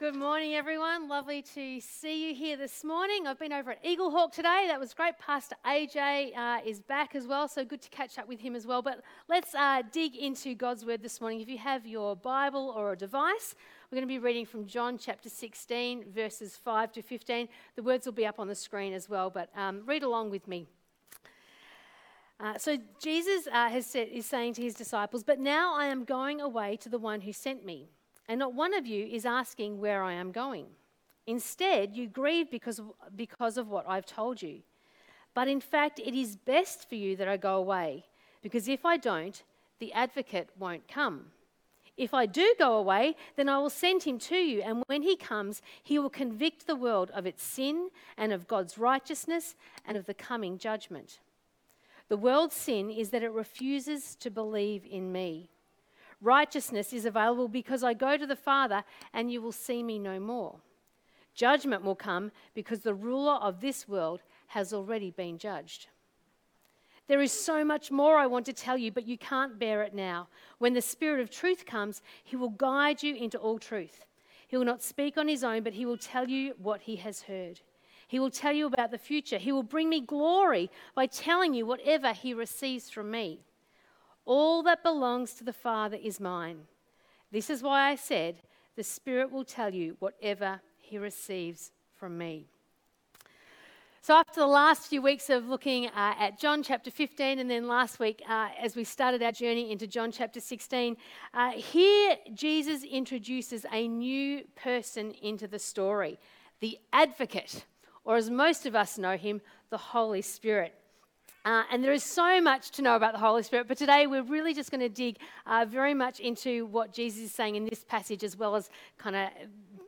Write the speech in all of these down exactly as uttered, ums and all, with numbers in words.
Good morning, everyone. Lovely to see you here this morning. I've been over at Eagle Hawk today. That was great. Pastor A J uh, is back as well, so good to catch up with him as well. But let's uh, dig into God's Word this morning. If you have your Bible or a device, we're going to be reading from John chapter sixteen, verses five to fifteen. The words will be up on the screen as well, but um, read along with me. Uh, so Jesus uh, has said, is saying to his disciples, "But now I am going away to the one who sent me, and not one of you is asking where I am going. Instead, you grieve because, because of what I've told you. But in fact, it is best for you that I go away, because if I don't, the advocate won't come. If I do go away, then I will send him to you, and when he comes, he will convict the world of its sin and of God's righteousness and of the coming judgment. The world's sin is that it refuses to believe in me. Righteousness is available because I go to the Father and you will see me no more. Judgment will come because the ruler of this world has already been judged. There is so much more I want to tell you, but you can't bear it now. When the Spirit of truth comes, he will guide you into all truth. He will not speak on his own, but he will tell you what he has heard. He will tell you about the future. He will bring me glory by telling you whatever he receives from me. All that belongs to the Father is mine. This is why I said, the Spirit will tell you whatever he receives from me." So after the last few weeks of looking uh, at John chapter fifteen, and then last week uh, as we started our journey into John chapter sixteen, uh, here Jesus introduces a new person into the story, the advocate, or as most of us know him, the Holy Spirit. Uh, and there is so much to know about the Holy Spirit, but today we're really just going to dig uh, very much into what Jesus is saying in this passage, as well as kind of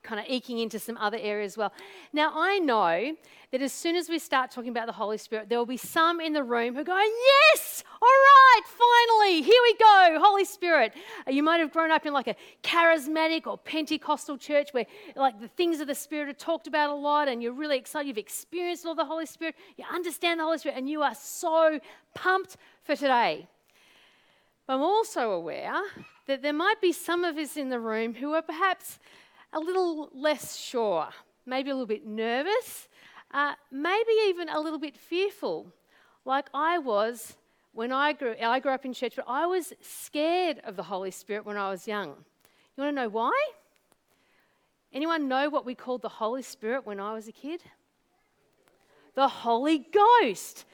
kind of eking into some other areas as well. Now, I know that as soon as we start talking about the Holy Spirit, there will be some in the room who go, "Yes, all right, finally, here we go, Holy Spirit." You might have grown up in like a charismatic or Pentecostal church where like the things of the Spirit are talked about a lot, and you're really excited, you've experienced all the Holy Spirit, you understand the Holy Spirit, and you are so pumped for today. But I'm also aware that there might be some of us in the room who are perhaps a little less sure, maybe a little bit nervous, uh, maybe even a little bit fearful, like I was when I grew, I grew up in church, but I was scared of the Holy Spirit when I was young. You want to know why? Anyone know what we called the Holy Spirit when I was a kid? The Holy Ghost.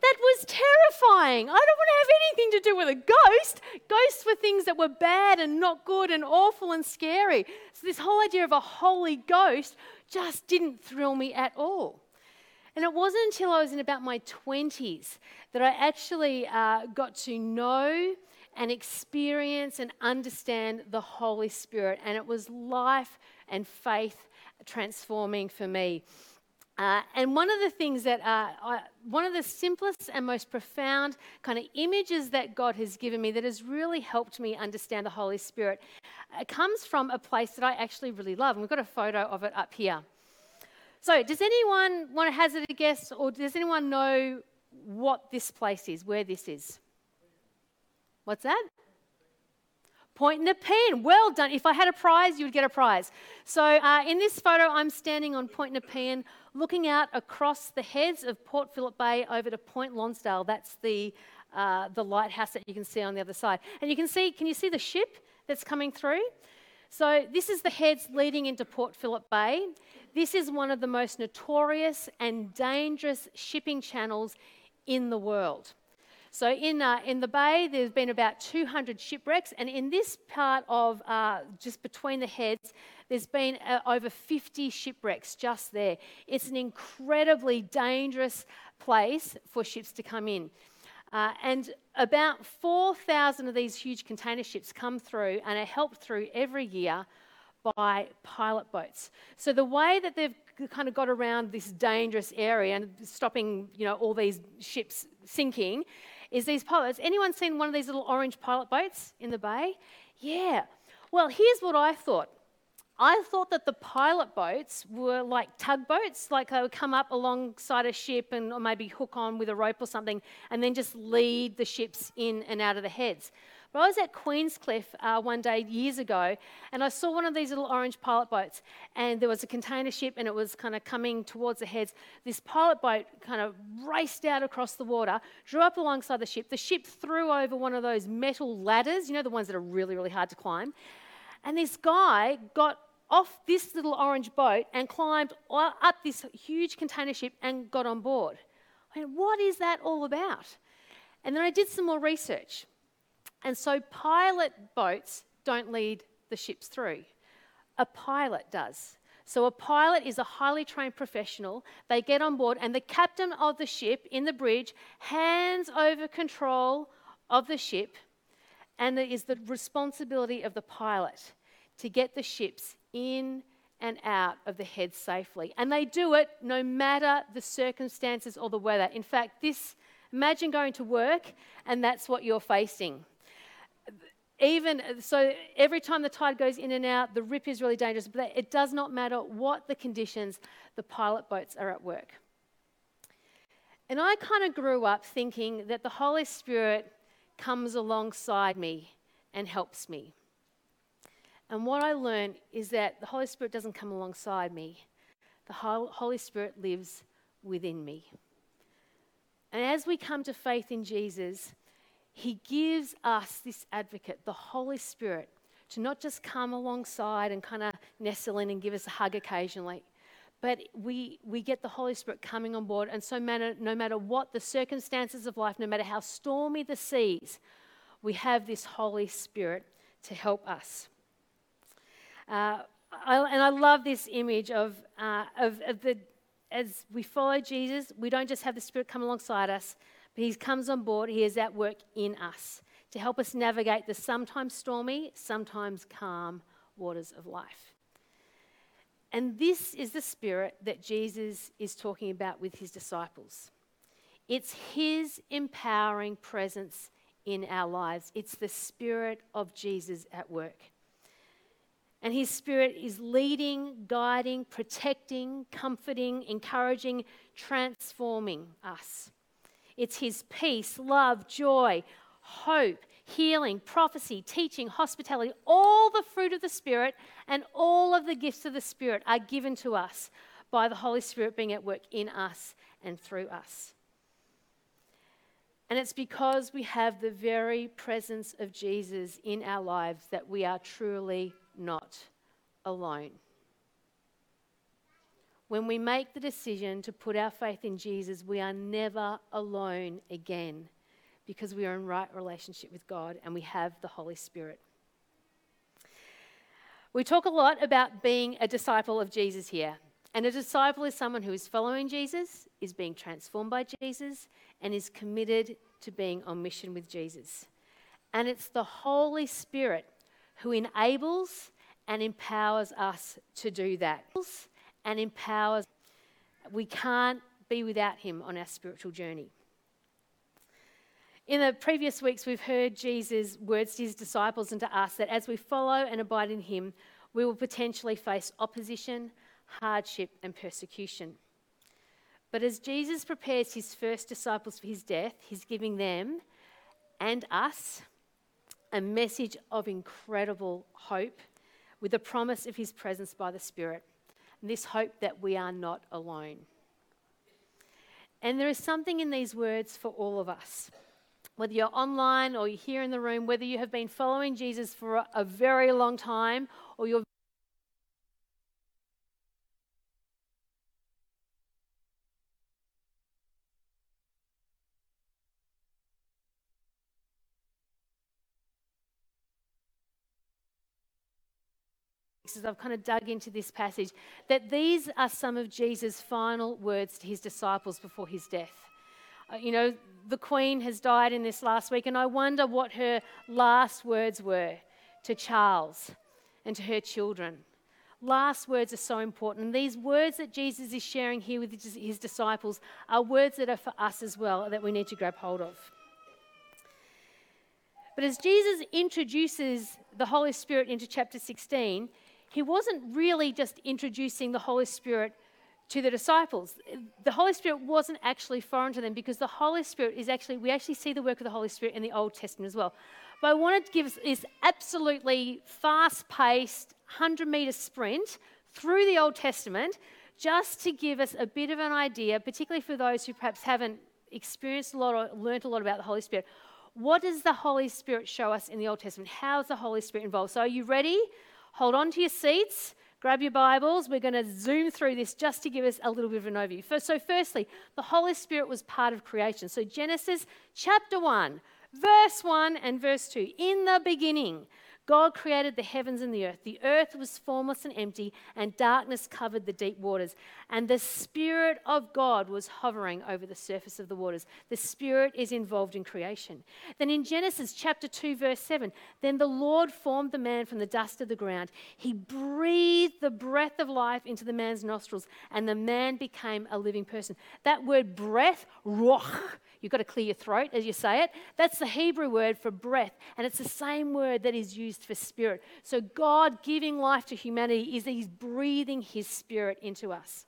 That was terrifying. I don't want to have anything to do with a ghost. Ghosts were things that were bad and not good and awful and scary. So this whole idea of a Holy Ghost just didn't thrill me at all. And it wasn't until I was in about my twenties that I actually uh, got to know and experience and understand the Holy Spirit. And it was life and faith transforming for me. Uh, and one of the things that, uh, I, one of the simplest and most profound kind of images that God has given me that has really helped me understand the Holy Spirit uh, comes from a place that I actually really love. And we've got a photo of it up here. So does anyone want to hazard a guess, or does anyone know what this place is, where this is? What's that? Point Nepean. Well done. If I had a prize, you would get a prize. So uh, in this photo, I'm standing on Point Nepean, looking out across the heads of Port Phillip Bay over to Point Lonsdale. That's the uh, the lighthouse that you can see on the other side. And you can see, can you see the ship that's coming through? So this is the heads leading into Port Phillip Bay. This is one of the most notorious and dangerous shipping channels in the world. So in uh, in the bay, there's been about two hundred shipwrecks, and in this part of uh, just between the heads, there's been uh, over fifty shipwrecks just there. It's an incredibly dangerous place for ships to come in. Uh, and about four thousand of these huge container ships come through and are helped through every year by pilot boats. So the way that they've kind of got around this dangerous area and stopping, you know, all these ships sinking is these pilots. Anyone seen one of these little orange pilot boats in the bay? Yeah. Well, here's what I thought. I thought that the pilot boats were like tugboats, like they would come up alongside a ship and or maybe hook on with a rope or something and then just lead the ships in and out of the heads. Well, I was at Queenscliff uh, one day years ago, and I saw one of these little orange pilot boats, and there was a container ship, and it was kind of coming towards the heads. This pilot boat kind of raced out across the water, drew up alongside the ship. The ship threw over one of those metal ladders, you know, the ones that are really, really hard to climb. And this guy got off this little orange boat and climbed up this huge container ship and got on board. I mean, what is that all about? And then I did some more research. And so pilot boats don't lead the ships through. A pilot does. So a pilot is a highly trained professional. They get on board, and the captain of the ship in the bridge hands over control of the ship, and it is the responsibility of the pilot to get the ships in and out of the head safely. And they do it no matter the circumstances or the weather. In fact, this imagine going to work and that's what you're facing. Even so, every time the tide goes in and out, the rip is really dangerous, but it does not matter what the conditions, the pilot boats are at work. And I kind of grew up thinking that the Holy Spirit comes alongside me and helps me. And what I learned is that the Holy Spirit doesn't come alongside me. The Holy Spirit lives within me. And as we come to faith in Jesus, he gives us this advocate, the Holy Spirit, to not just come alongside and kind of nestle in and give us a hug occasionally, but we we get the Holy Spirit coming on board. And so matter, no matter what the circumstances of life, no matter how stormy the seas, we have this Holy Spirit to help us. Uh, I, and I love this image of uh, of, of the as we follow Jesus, we don't just have the Spirit come alongside us, but he comes on board, he is at work in us to help us navigate the sometimes stormy, sometimes calm waters of life. And this is the Spirit that Jesus is talking about with his disciples. It's his empowering presence in our lives. It's the Spirit of Jesus at work. And his Spirit is leading, guiding, protecting, comforting, encouraging, transforming us. It's his peace, love, joy, hope, healing, prophecy, teaching, hospitality. All the fruit of the Spirit and all of the gifts of the Spirit are given to us by the Holy Spirit being at work in us and through us. And it's because we have the very presence of Jesus in our lives that we are truly not alone. When we make the decision to put our faith in Jesus, we are never alone again because we are in right relationship with God and we have the Holy Spirit. We talk a lot about being a disciple of Jesus here. And a disciple is someone who is following Jesus, is being transformed by Jesus, and is committed to being on mission with Jesus. And it's the Holy Spirit who enables and empowers us to do that. And empowers. We can't be without him on our spiritual journey. In the previous weeks, we've heard Jesus' words to his disciples and to us that as we follow and abide in him, we will potentially face opposition, hardship, and persecution. But as Jesus prepares his first disciples for his death, he's giving them and us a message of incredible hope with the promise of his presence by the Spirit, and this hope that we are not alone. And there is something in these words for all of us. Whether you're online or you're here in the room, whether you have been following Jesus for a very long time or you're as I've kind of dug into this passage, that these are some of Jesus' final words to his disciples before his death. Uh, you know, the Queen has died in this last week, and I wonder what her last words were to Charles and to her children. Last words are so important. And these words that Jesus is sharing here with his disciples are words that are for us as well, that we need to grab hold of. But as Jesus introduces the Holy Spirit into chapter sixteen, he wasn't really just introducing the Holy Spirit to the disciples. The Holy Spirit wasn't actually foreign to them because the Holy Spirit is actually, we actually see the work of the Holy Spirit in the Old Testament as well. But I wanted to give this absolutely fast-paced one hundred metre sprint through the Old Testament just to give us a bit of an idea, particularly for those who perhaps haven't experienced a lot or learnt a lot about the Holy Spirit. What does the Holy Spirit show us in the Old Testament? How is the Holy Spirit involved? So are you ready? Hold on to your seats. Grab your Bibles. We're going to zoom through this just to give us a little bit of an overview. So firstly, the Holy Spirit was part of creation. So Genesis chapter one, verse one and verse two. In the beginning, God created the heavens and the earth. The earth was formless and empty, and darkness covered the deep waters. And the Spirit of God was hovering over the surface of the waters. The Spirit is involved in creation. Then in Genesis chapter two, verse seven, then the Lord formed the man from the dust of the ground. He breathed the breath of life into the man's nostrils, and the man became a living person. That word breath, ruach, you've got to clear your throat as you say it. That's the Hebrew word for breath, and it's the same word that is used for spirit. So God giving life to humanity is that He's breathing His Spirit into us.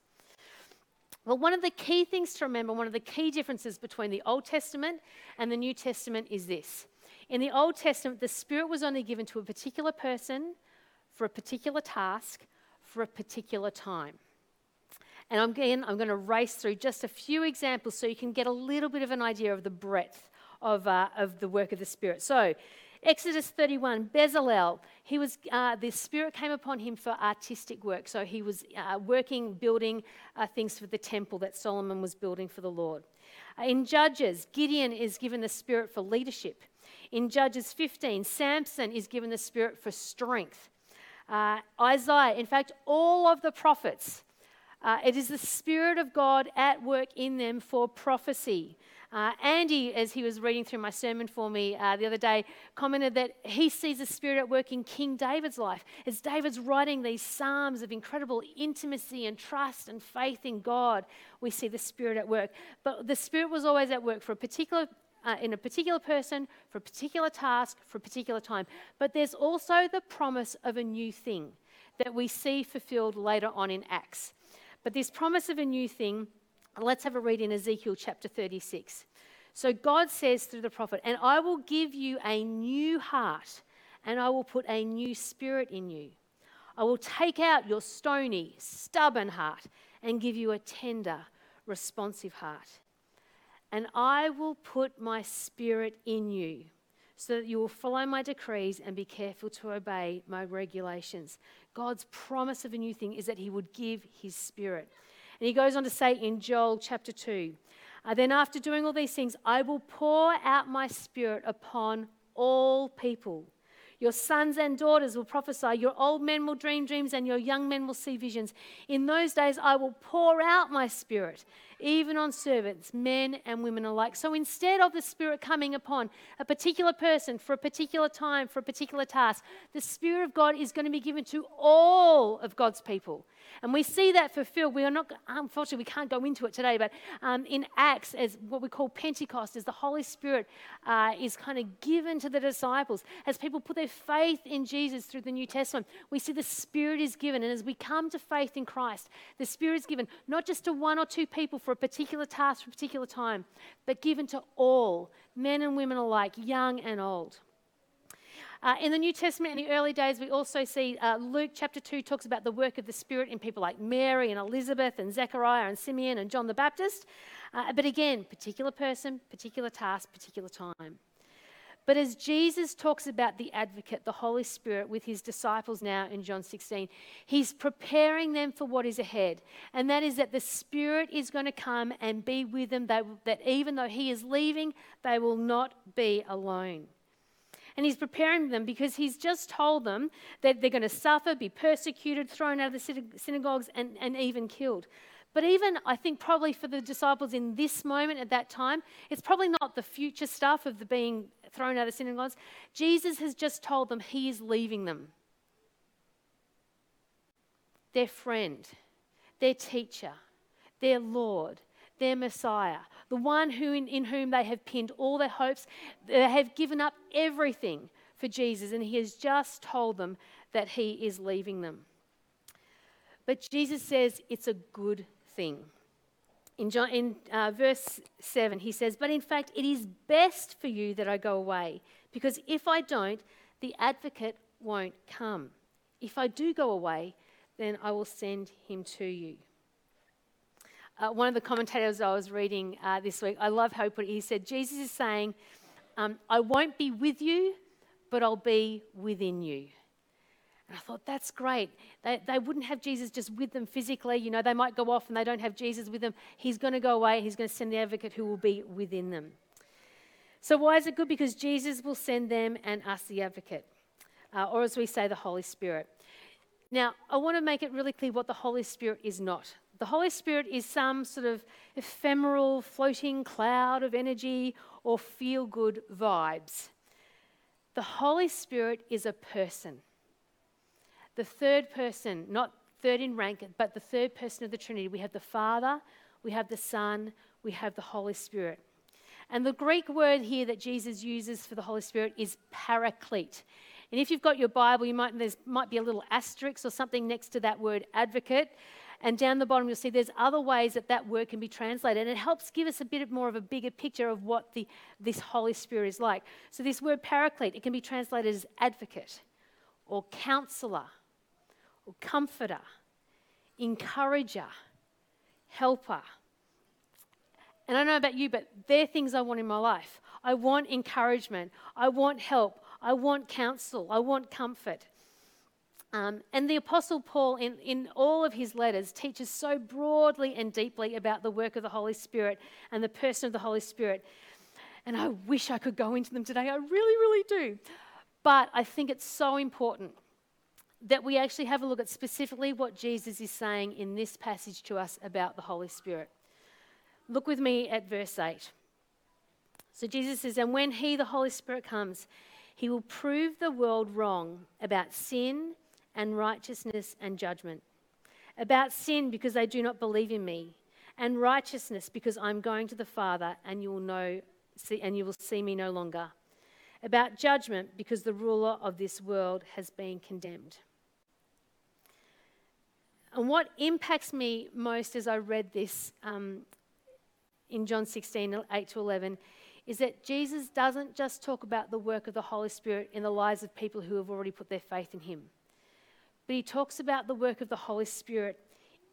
Well, one of the key things to remember, one of the key differences between the Old Testament and the New Testament is this. In the Old Testament, the Spirit was only given to a particular person for a particular task for a particular time. And again, I'm going to race through just a few examples so you can get a little bit of an idea of the breadth of, uh, of the work of the Spirit. So, Exodus thirty-one, Bezalel, he was, uh, the Spirit came upon him for artistic work. So he was uh, working, building uh, things for the temple that Solomon was building for the Lord. Uh, in Judges, Gideon is given the Spirit for leadership. In Judges fifteen, Samson is given the Spirit for strength. Uh, Isaiah, in fact, all of the prophets... Uh, it is the Spirit of God at work in them for prophecy. Uh, Andy, as he was reading through my sermon for me uh, the other day, commented that he sees the Spirit at work in King David's life. As David's writing these psalms of incredible intimacy and trust and faith in God, we see the Spirit at work. But the Spirit was always at work for a particular uh, in a particular person, for a particular task, for a particular time. But there's also the promise of a new thing that we see fulfilled later on in Acts. But this promise of a new thing, let's have a read in Ezekiel chapter thirty-six. So God says through the prophet, "And I will give you a new heart, and I will put a new spirit in you. I will take out your stony, stubborn heart and give you a tender, responsive heart. And I will put my spirit in you, so that you will follow my decrees and be careful to obey my regulations." God's promise of a new thing is that he would give his Spirit. And he goes on to say in Joel chapter two, "Then after doing all these things, I will pour out my Spirit upon all people. Your sons and daughters will prophesy, your old men will dream dreams, and your young men will see visions. In those days, I will pour out my Spirit, even on servants, men and women alike." So instead of the Spirit coming upon a particular person for a particular time, for a particular task, the Spirit of God is going to be given to all of God's people. And we see that fulfilled. We are not, unfortunately, we can't go into it today, but um, in Acts, as what we call Pentecost, as the Holy Spirit uh, is kind of given to the disciples, as people put their faith in Jesus through the New Testament, we see the Spirit is given. And as we come to faith in Christ, the Spirit is given not just to one or two people for a particular task, for a particular time, but given to all, men and women alike, young and old. Uh, in the New Testament, in the early days, we also see uh, Luke chapter two talks about the work of the Spirit in people like Mary and Elizabeth and Zechariah and Simeon and John the Baptist. Uh, but again, particular person, particular task, particular time. But as Jesus talks about the advocate, the Holy Spirit, with his disciples now in John sixteen, he's preparing them for what is ahead. And that is that the Spirit is going to come and be with them, they, that even though he is leaving, they will not be alone. And he's preparing them because he's just told them that they're going to suffer, be persecuted, thrown out of the synagogues, and, and even killed. But even, I think, probably for the disciples in this moment at that time, it's probably not the future stuff of the being thrown out of the synagogues. Jesus has just told them he is leaving them. Their friend, their teacher, their Lord, their Messiah, the one who in, in whom they have pinned all their hopes. They have given up everything for Jesus, and he has just told them that he is leaving them. But Jesus says it's a good thing. In, John, in uh, verse seven, he says, "But in fact, it is best for you that I go away, Because if I don't, the advocate won't come. If I do go away, then I will send him to you. Uh, one of the commentators I was reading uh, this week, I love how he put it. He said, Jesus is saying, um, I won't be with you, but I'll be within you. And I thought, that's great. They, they wouldn't have Jesus just with them physically. You know, they might go off and they don't have Jesus with them. He's going to go away. He's going to send the advocate who will be within them. So why is it good? Because Jesus will send them and us the advocate, uh, or as we say, the Holy Spirit. Now, I want to make it really clear what the Holy Spirit is not. The Holy Spirit is some sort of ephemeral floating cloud of energy or feel-good vibes. The Holy Spirit is a person. The third person, not third in rank, but the third person of the Trinity. We have the Father, we have the Son, we have the Holy Spirit. And the Greek word here that Jesus uses for the Holy Spirit is paraclete. And if you've got your Bible, you might, there's might be a little asterisk or something next to that word advocate. And down the bottom, you'll see there's other ways that that word can be translated. And it helps give us a bit more of a bigger picture of what the, this Holy Spirit is like. So this word paraclete, it can be translated as advocate or counselor or comforter, encourager, helper. And I don't know about you, but they're things I want in my life. I want encouragement. I want help. I want counsel. I want comfort. Um, and the Apostle Paul, in, in all of his letters, teaches so broadly and deeply about the work of the Holy Spirit and the person of the Holy Spirit. And I wish I could go into them today. I really, really do. But I think it's so important that we actually have a look at specifically what Jesus is saying in this passage to us about the Holy Spirit. Look with me at verse eight. So Jesus says, and when he, the Holy Spirit, comes, he will prove the world wrong about sin and righteousness and judgment. About sin, because they do not believe in me, and righteousness, because I'm going to the Father and you will know, see, and you will see me no longer. About judgment, because the ruler of this world has been condemned. And what impacts me most as I read this um, in John sixteen, eight to eleven, is that Jesus doesn't just talk about the work of the Holy Spirit in the lives of people who have already put their faith in him, but he talks about the work of the Holy Spirit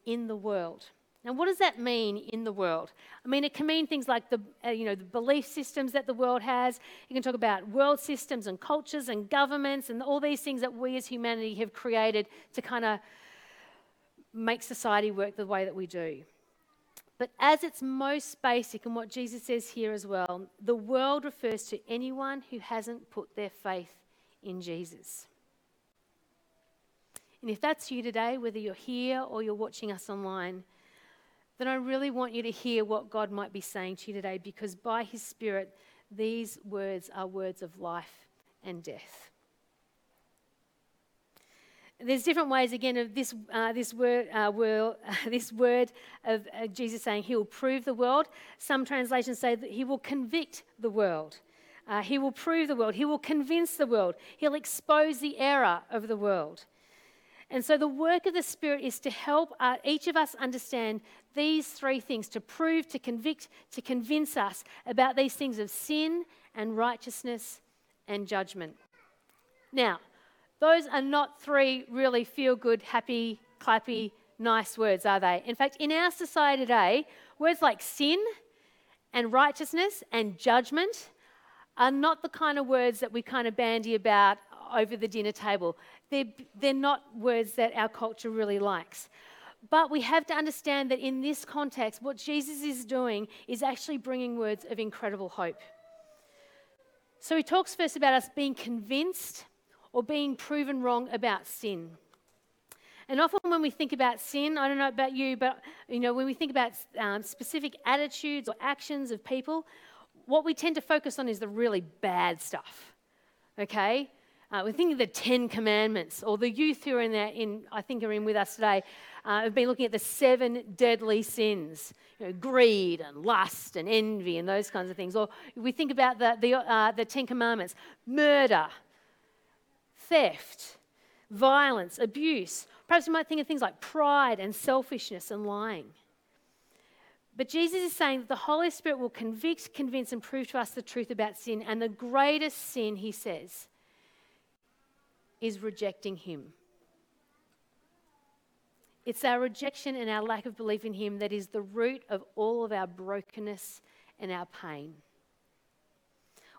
in the world. Now, what does that mean, in the world? I mean, it can mean things like the, uh, you know, the belief systems that the world has. You can talk about world systems and cultures and governments and all these things that we as humanity have created to kind of make society work the way that we do. But as it's most basic, and what Jesus says here as well, the world refers to anyone who hasn't put their faith in Jesus. And if that's you today, whether you're here or you're watching us online, then I really want you to hear what God might be saying to you today, because by his Spirit, these words are words of life and death. There's different ways, again, of this uh, this word uh, will, uh, this word of uh, Jesus saying he will prove the world. Some translations say that he will convict the world. Uh, he will prove the world. He will convince the world. He'll expose the error of the world. And so the work of the Spirit is to help uh, each of us understand these three things, to prove, to convict, to convince us about these things of sin and righteousness and judgment. Now, those are not three really feel-good, happy, clappy, nice words, are they? In fact, in our society today, words like sin and righteousness and judgment are not the kind of words that we kind of bandy about over the dinner table. They're, they're not words that our culture really likes. But we have to understand that in this context, what Jesus is doing is actually bringing words of incredible hope. So he talks first about us being convinced or being proven wrong about sin. And often when we think about sin, I don't know about you, but you know, when we think about um, specific attitudes or actions of people, what we tend to focus on is the really bad stuff, okay? Uh, we're thinking of the Ten Commandments, or the youth who are in there, in, I think are in with us today, uh, have been looking at the seven deadly sins, you know, greed and lust and envy and those kinds of things. Or we think about the, the, uh, the Ten Commandments, murder, theft, violence, abuse. Perhaps you might think of things like pride and selfishness and lying. But Jesus is saying that the Holy Spirit will convict, convince, and prove to us the truth about sin. And the greatest sin, he says, is rejecting him. It's our rejection and our lack of belief in him that is the root of all of our brokenness and our pain.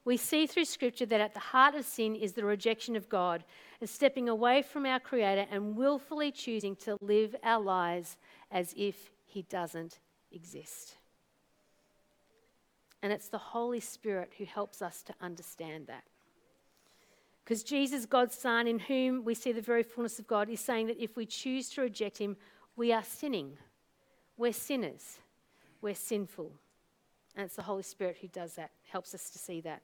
We see through Scripture that at the heart of sin is the rejection of God and stepping away from our Creator and willfully choosing to live our lives as if he doesn't exist. And it's the Holy Spirit who helps us to understand that. Because Jesus, God's Son, in whom we see the very fullness of God, is saying that if we choose to reject him, we are sinning. We're sinners. We're sinful. And it's the Holy Spirit who does that, helps us to see that.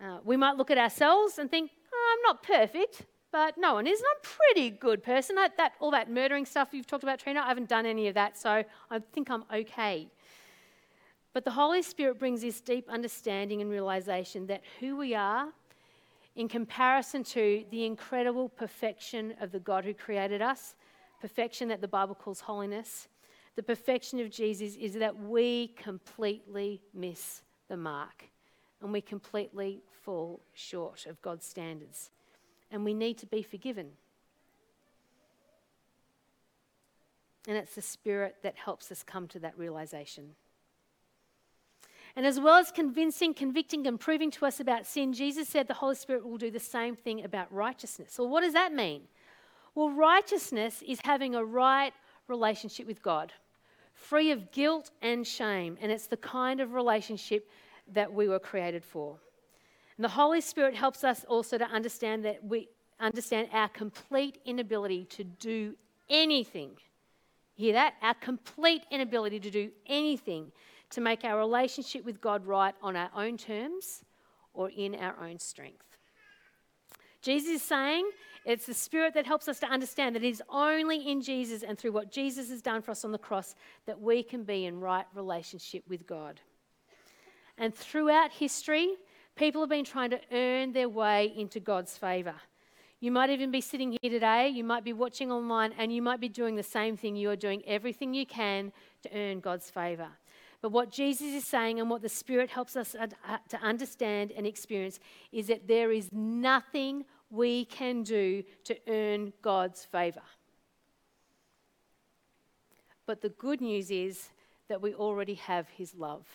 Uh, we might look at ourselves and think, oh, I'm not perfect, but no one is. And I'm a pretty good person. I, that, all that murdering stuff you've talked about, Trina, I haven't done any of that, so I think I'm okay. But the Holy Spirit brings this deep understanding and realization that who we are in comparison to the incredible perfection of the God who created us, perfection that the Bible calls holiness, the perfection of Jesus is that we completely miss the mark and we completely fall short of God's standards, and we need to be forgiven. And it's the Spirit that helps us come to that realization. And as well as convincing, convicting, and proving to us about sin, Jesus said the Holy Spirit will do the same thing about righteousness. So what does that mean? Well, righteousness is having a right relationship with God, free of guilt and shame. And it's the kind of relationship that we were created for. And the Holy Spirit helps us also to understand that we understand our complete inability to do anything. Hear that? Our complete inability to do anything to make our relationship with God right on our own terms or in our own strength. Jesus is saying it's the Spirit that helps us to understand that it is only in Jesus and through what Jesus has done for us on the cross that we can be in right relationship with God. And throughout history, people have been trying to earn their way into God's favour. You might even be sitting here today, you might be watching online, and you might be doing the same thing. You are doing everything you can to earn God's favour. But what Jesus is saying and what the Spirit helps us to understand and experience is that there is nothing we can do to earn God's favour. But the good news is that we already have his love.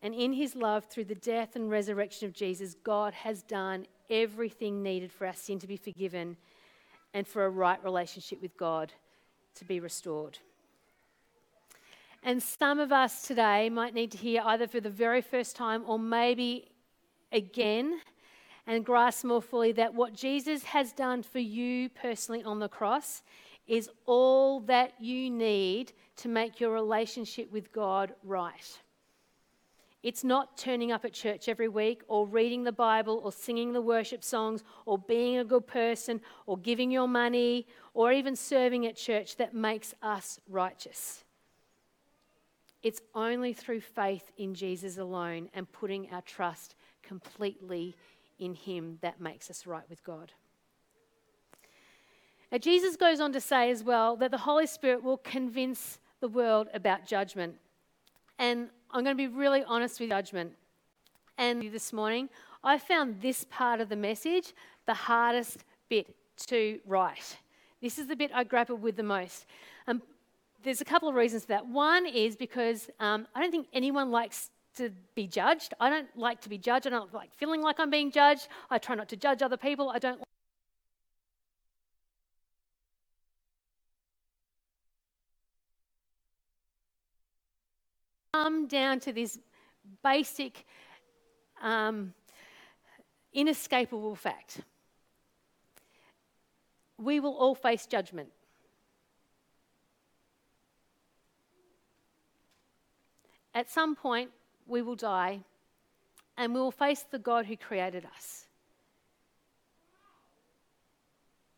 And in his love, through the death and resurrection of Jesus, God has done everything needed for our sin to be forgiven and for a right relationship with God to be restored. And some of us today might need to hear, either for the very first time or maybe again, and grasp more fully that what Jesus has done for you personally on the cross is all that you need to make your relationship with God right. It's not turning up at church every week or reading the Bible or singing the worship songs or being a good person or giving your money or even serving at church that makes us righteous. It's only through faith in Jesus alone and putting our trust completely in him that makes us right with God. Now, Jesus goes on to say as well that the Holy Spirit will convince the world about judgment. And I'm going to be really honest with judgment. And this morning, I found this part of the message the hardest bit to write. This is the bit I grappled with the most. Um, There's a couple of reasons for that. One is because um, I don't think anyone likes to be judged. I don't like to be judged. I don't like feeling like I'm being judged. I try not to judge other people. I don't like come down to this basic, um, inescapable fact. We will all face judgment. At some point, we will die and we will face the God who created us.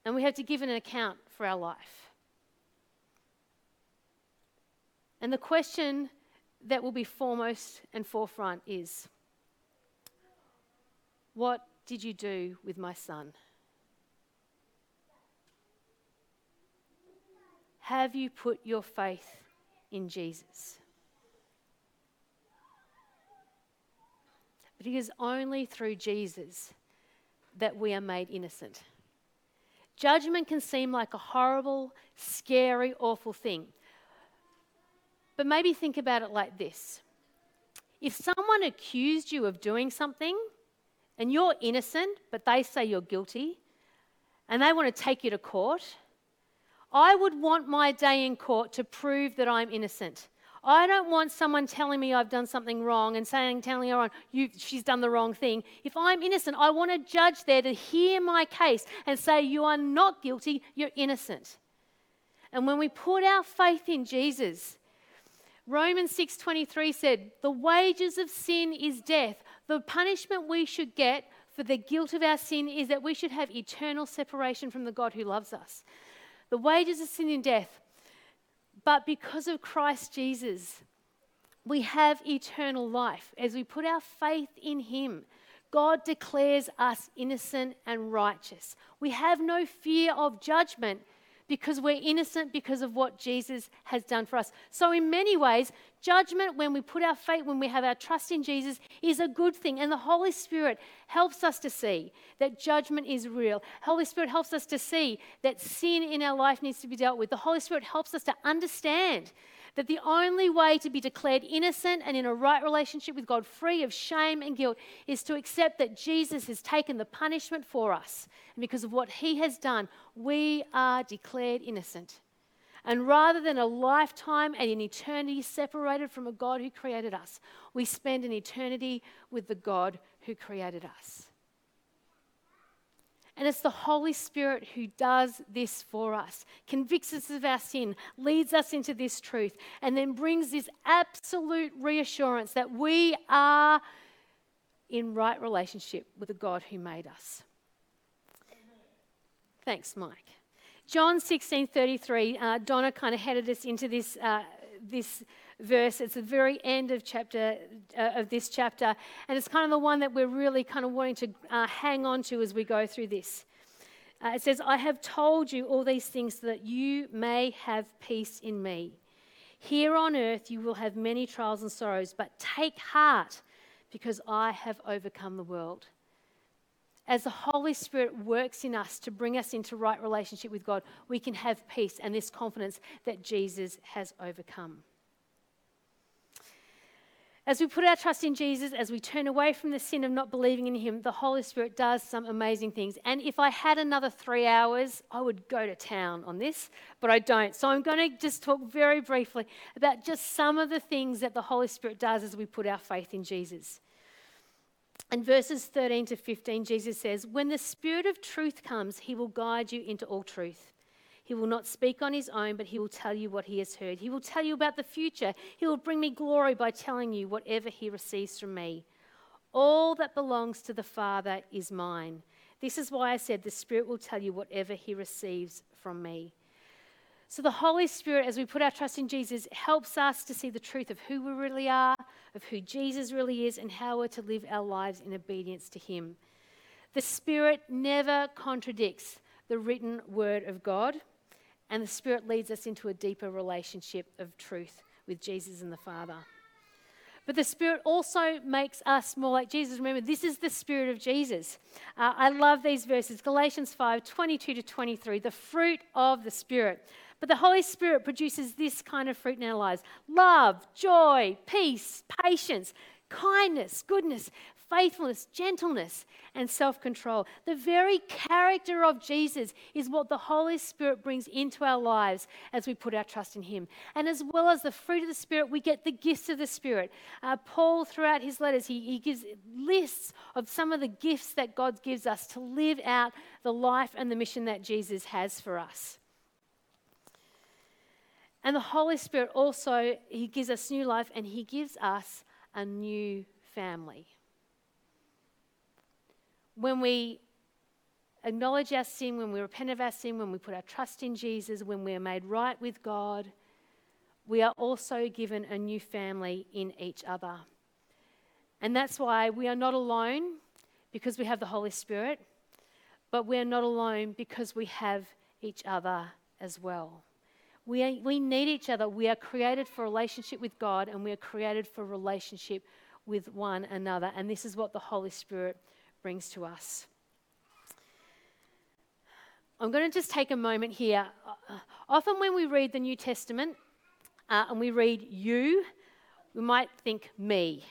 And we have to give an account for our life. And the question that will be foremost and forefront is, what did you do with my son? Have you put your faith in Jesus. But it is only through Jesus that we are made innocent. Judgment can seem like a horrible, scary, awful thing. But maybe think about it like this. If someone accused you of doing something and you're innocent, but they say you're guilty and they want to take you to court, I would want my day in court to prove that I'm innocent. I don't want someone telling me I've done something wrong and saying, telling her, you, she's done the wrong thing. If I'm innocent, I want a judge there to hear my case and say, you are not guilty, you're innocent. And when we put our faith in Jesus, Romans six twenty-three said, the wages of sin is death. The punishment we should get for the guilt of our sin is that we should have eternal separation from the God who loves us. The wages of sin is death. But because of Christ Jesus, we have eternal life. As we put our faith in him, God declares us innocent and righteous. We have no fear of judgment because we're innocent because of what Jesus has done for us. So in many ways, judgment, when we put our faith, when we have our trust in Jesus, is a good thing. And the Holy Spirit helps us to see that judgment is real. Holy Spirit helps us to see that sin in our life needs to be dealt with. The Holy Spirit helps us to understand that the only way to be declared innocent and in a right relationship with God, free of shame and guilt, is to accept that Jesus has taken the punishment for us. And because of what he has done, we are declared innocent. And rather than a lifetime and an eternity separated from a God who created us, we spend an eternity with the God who created us. And it's the Holy Spirit who does this for us, convicts us of our sin, leads us into this truth, and then brings this absolute reassurance that we are in right relationship with the God who made us. Thanks, Mike. John sixteen thirty-three, uh, Donna kind of headed us into this uh, this verse. It's the very end of chapter uh, of this chapter, and it's kind of the one that we're really kind of wanting to uh, hang on to as we go through this. Uh, it says, I have told you all these things so that you may have peace in me. Here on earth you will have many trials and sorrows, but take heart because I have overcome the world. As the Holy Spirit works in us to bring us into right relationship with God, we can have peace and this confidence that Jesus has overcome. As we put our trust in Jesus, as we turn away from the sin of not believing in him, the Holy Spirit does some amazing things. And if I had another three hours, I would go to town on this, but I don't. So I'm going to just talk very briefly about just some of the things that the Holy Spirit does as we put our faith in Jesus. In verses thirteen to fifteen, Jesus says, when the Spirit of truth comes, he will guide you into all truth. He will not speak on his own, but he will tell you what he has heard. He will tell you about the future. He will bring me glory by telling you whatever he receives from me. All that belongs to the Father is mine. This is why I said the Spirit will tell you whatever he receives from me. So the Holy Spirit, as we put our trust in Jesus, helps us to see the truth of who we really are, of who Jesus really is, and how we're to live our lives in obedience to him. The Spirit never contradicts the written word of God. And the Spirit leads us into a deeper relationship of truth with Jesus and the Father. But the Spirit also makes us more like Jesus. Remember, this is the Spirit of Jesus. Uh, I love these verses. Galatians five twenty-two to twenty-three, the fruit of the Spirit. But the Holy Spirit produces this kind of fruit in our lives. Love, joy, peace, patience, kindness, goodness, faithfulness, gentleness, and self-control. The very character of Jesus is what the Holy Spirit brings into our lives as we put our trust in him. And as well as the fruit of the Spirit, we get the gifts of the Spirit. Uh, Paul, throughout his letters, he, he gives lists of some of the gifts that God gives us to live out the life and the mission that Jesus has for us. And the Holy Spirit also, he gives us new life and he gives us a new family. When we acknowledge our sin, when we repent of our sin, when we put our trust in Jesus, when we are made right with God, we are also given a new family in each other. And that's why we are not alone because we have the Holy Spirit, but we are not alone because we have each other as well. We are, we need each other. We are created for relationship with God, and we are created for relationship with one another. And this is what the Holy Spirit brings to us. I'm going to just take a moment here. Often when we read the New Testament uh, and we read you, we might think me.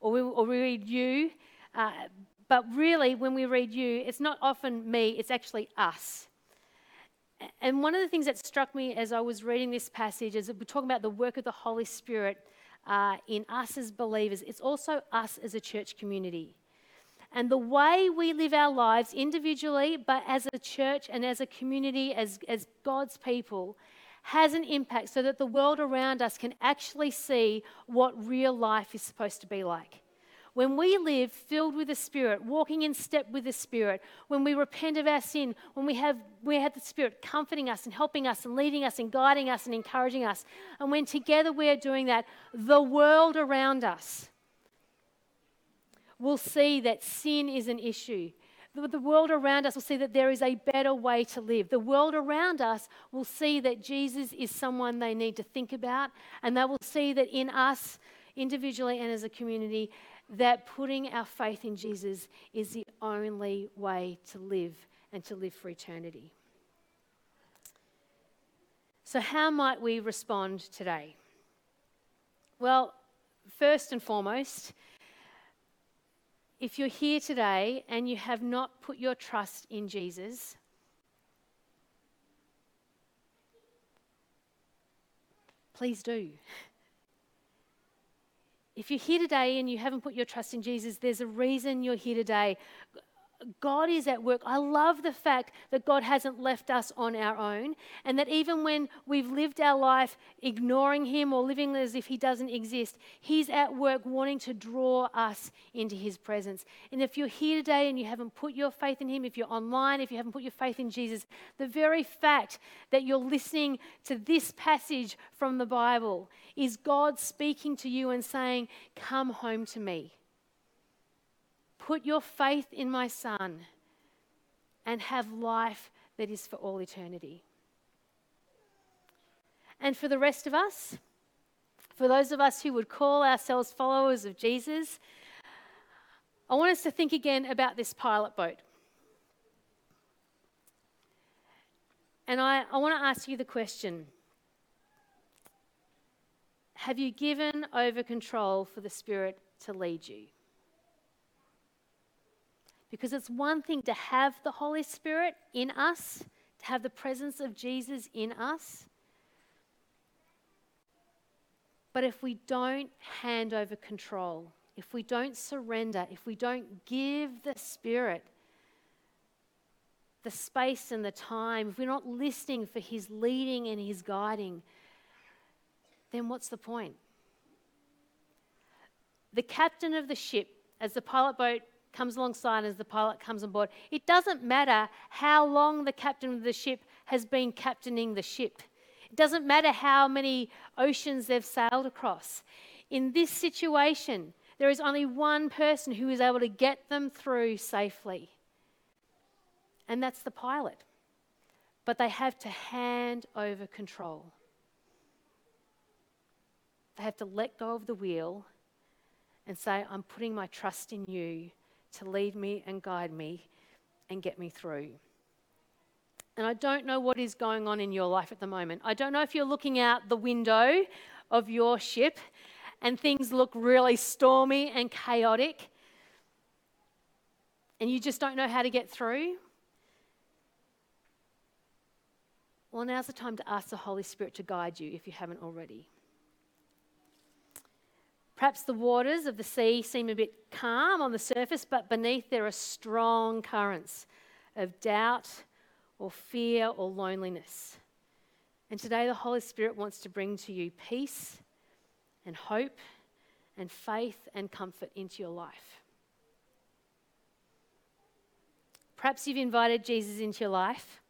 Or we, or we read you. Uh, but really, when we read you, it's not often me, it's actually us. And one of the things that struck me as I was reading this passage is that we're talking about the work of the Holy Spirit uh, in us as believers. It's also us as a church community. And the way we live our lives individually, but as a church and as a community, as, as God's people, has an impact so that the world around us can actually see what real life is supposed to be like. When we live filled with the Spirit, walking in step with the Spirit, when we repent of our sin, when we have we have the Spirit comforting us and helping us and leading us and guiding us and encouraging us, and when together we are doing that, the world around us will see that sin is an issue. The world around us will see that there is a better way to live. The world around us will see that Jesus is someone they need to think about, and they will see that in us, individually and as a community, that putting our faith in Jesus is the only way to live and to live for eternity. So how might we respond today? Well, first and foremost, if you're here today and you have not put your trust in Jesus, please do. If you're here today and you haven't put your trust in Jesus, there's a reason you're here today. God is at work. I love the fact that God hasn't left us on our own, and that even when we've lived our life ignoring him or living as if he doesn't exist, he's at work wanting to draw us into his presence. And if you're here today and you haven't put your faith in him, if you're online, if you haven't put your faith in Jesus, the very fact that you're listening to this passage from the Bible is God speaking to you and saying, come home to me. Put your faith in my Son and have life that is for all eternity. And for the rest of us, for those of us who would call ourselves followers of Jesus, I want us to think again about this pilot boat. And I, I want to ask you the question, have you given over control for the Spirit to lead you? Because it's one thing to have the Holy Spirit in us, to have the presence of Jesus in us. But if we don't hand over control, if we don't surrender, if we don't give the Spirit the space and the time, if we're not listening for his leading and his guiding, then what's the point? The captain of the ship, as the pilot boat comes alongside as the pilot comes on board. It doesn't matter how long the captain of the ship has been captaining the ship. It doesn't matter how many oceans they've sailed across. In this situation, there is only one person who is able to get them through safely, and that's the pilot. But they have to hand over control. They have to let go of the wheel and say, I'm putting my trust in you to lead me and guide me and get me through. And I don't know what is going on in your life at the moment. I don't know if you're looking out the window of your ship and things look really stormy and chaotic and you just don't know how to get through. Well, now's the time to ask the Holy Spirit to guide you if you haven't already. Perhaps the waters of the sea seem a bit calm on the surface, but beneath there are strong currents of doubt or fear or loneliness. And today the Holy Spirit wants to bring to you peace and hope and faith and comfort into your life. Perhaps you've invited Jesus into your life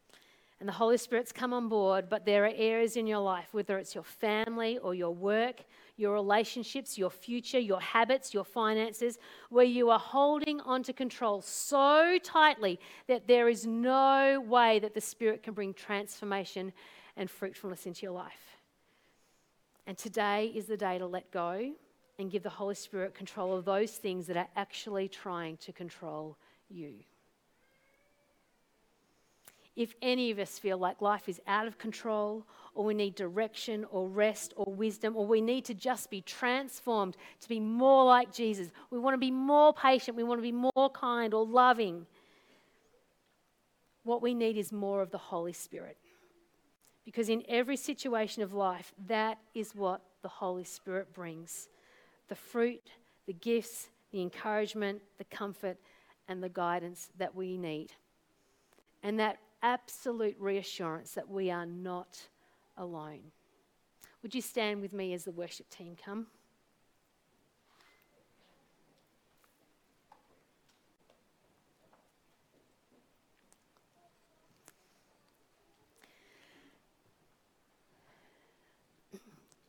and the Holy Spirit's come on board, but there are areas in your life, whether it's your family or your work, your relationships, your future, your habits, your finances, where you are holding on to control so tightly that there is no way that the Spirit can bring transformation and fruitfulness into your life. And today is the day to let go and give the Holy Spirit control of those things that are actually trying to control you. If any of us feel like life is out of control, or we need direction or rest or wisdom, or we need to just be transformed to be more like Jesus, we want to be more patient, we want to be more kind or loving, what we need is more of the Holy Spirit. Because in every situation of life, that is what the Holy Spirit brings. The fruit, the gifts, the encouragement, the comfort, and the guidance that we need. And that absolute reassurance that we are not alone. Would you stand with me as the worship team come?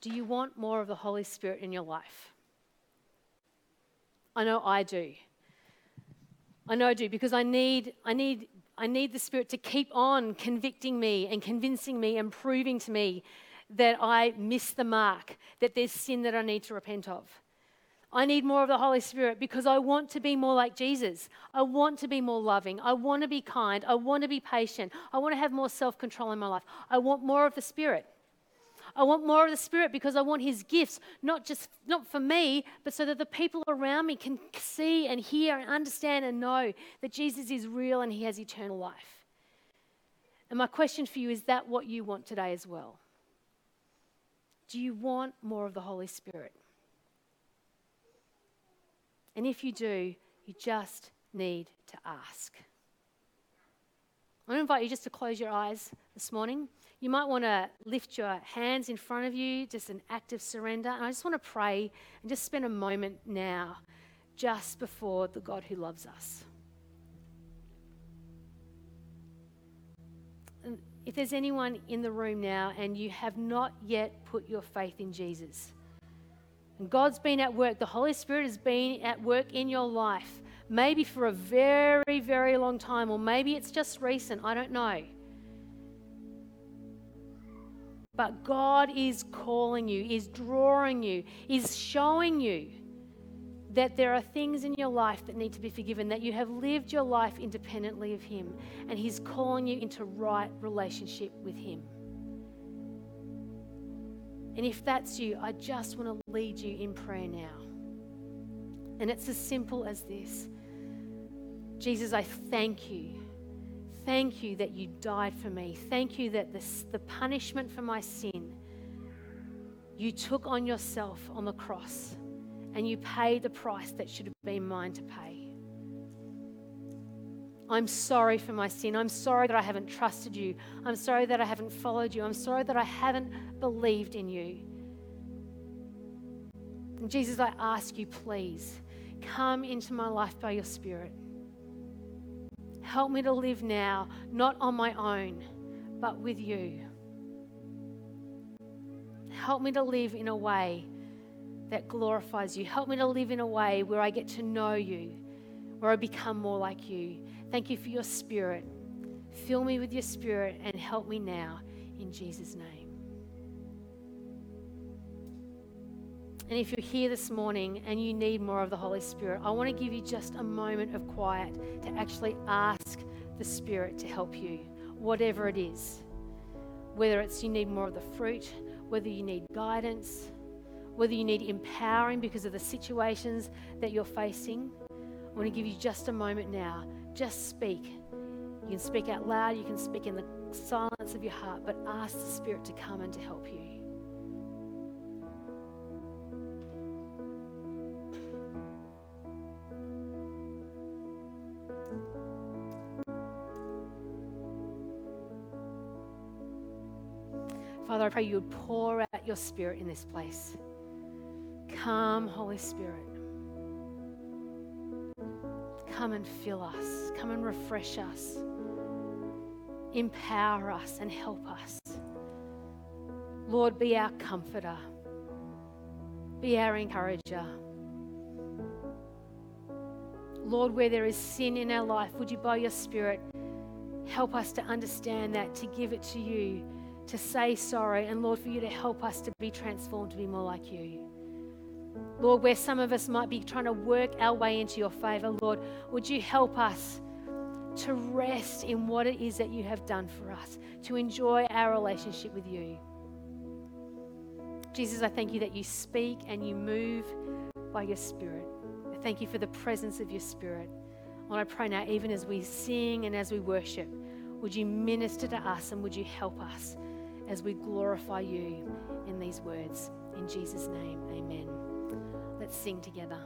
Do you want more of the Holy Spirit in your life? I know I do. I know I do because I need, I need. I need the Spirit to keep on convicting me and convincing me and proving to me that I miss the mark, that there's sin that I need to repent of. I need more of the Holy Spirit because I want to be more like Jesus. I want to be more loving. I want to be kind. I want to be patient. I want to have more self-control in my life. I want more of the Spirit. I want more of the Spirit because I want His gifts, not just not for me, but so that the people around me can see and hear and understand and know that Jesus is real and He has eternal life. And my question for you, is that what you want today as well? Do you want more of the Holy Spirit? And if you do, you just need to ask. I want to invite you just to close your eyes this morning. You might want to lift your hands in front of you, just an act of surrender. And I just want to pray and just spend a moment now just before the God who loves us. And if there's anyone in the room now and you have not yet put your faith in Jesus, and God's been at work, the Holy Spirit has been at work in your life, maybe for a very, very long time, or maybe it's just recent, I don't know. But God is calling you, is drawing you, is showing you that there are things in your life that need to be forgiven, that you have lived your life independently of Him, and He's calling you into right relationship with Him. And if that's you, I just want to lead you in prayer now. And it's as simple as this. Jesus, I thank you. Thank you that you died for me. Thank you that this, the punishment for my sin, you took on yourself on the cross, and you paid the price that should have been mine to pay. I'm sorry for my sin. I'm sorry that I haven't trusted you. I'm sorry that I haven't followed you. I'm sorry that I haven't believed in you. And Jesus, I ask you, please, come into my life by your Spirit. Help me to live now, not on my own, but with you. Help me to live in a way that glorifies you. Help me to live in a way where I get to know you, where I become more like you. Thank you for your Spirit. Fill me with your Spirit and help me now in Jesus' name. And if you're here this morning and you need more of the Holy Spirit, I want to give you just a moment of quiet to actually ask the Spirit to help you, whatever it is. Whether it's you need more of the fruit, whether you need guidance, whether you need empowering because of the situations that you're facing. I want to give you just a moment now. Just speak. You can speak out loud, you can speak in the silence of your heart, but ask the Spirit to come and to help you. Father, I pray you would pour out your Spirit in this place. Come, Holy Spirit. Come and fill us. Come and refresh us. Empower us and help us. Lord, be our comforter. Be our encourager. Lord, where there is sin in our life, would you by your Spirit help us to understand that, to give it to you, to say sorry, and Lord, for you to help us to be transformed, to be more like you. Lord, where some of us might be trying to work our way into your favour, Lord, would you help us to rest in what it is that you have done for us, to enjoy our relationship with you. Jesus, I thank you that you speak and you move by your Spirit. I thank you for the presence of your Spirit. And I pray now, even as we sing and as we worship, would you minister to us and would you help us as we glorify you in these words. In Jesus' name, amen. Let's sing together.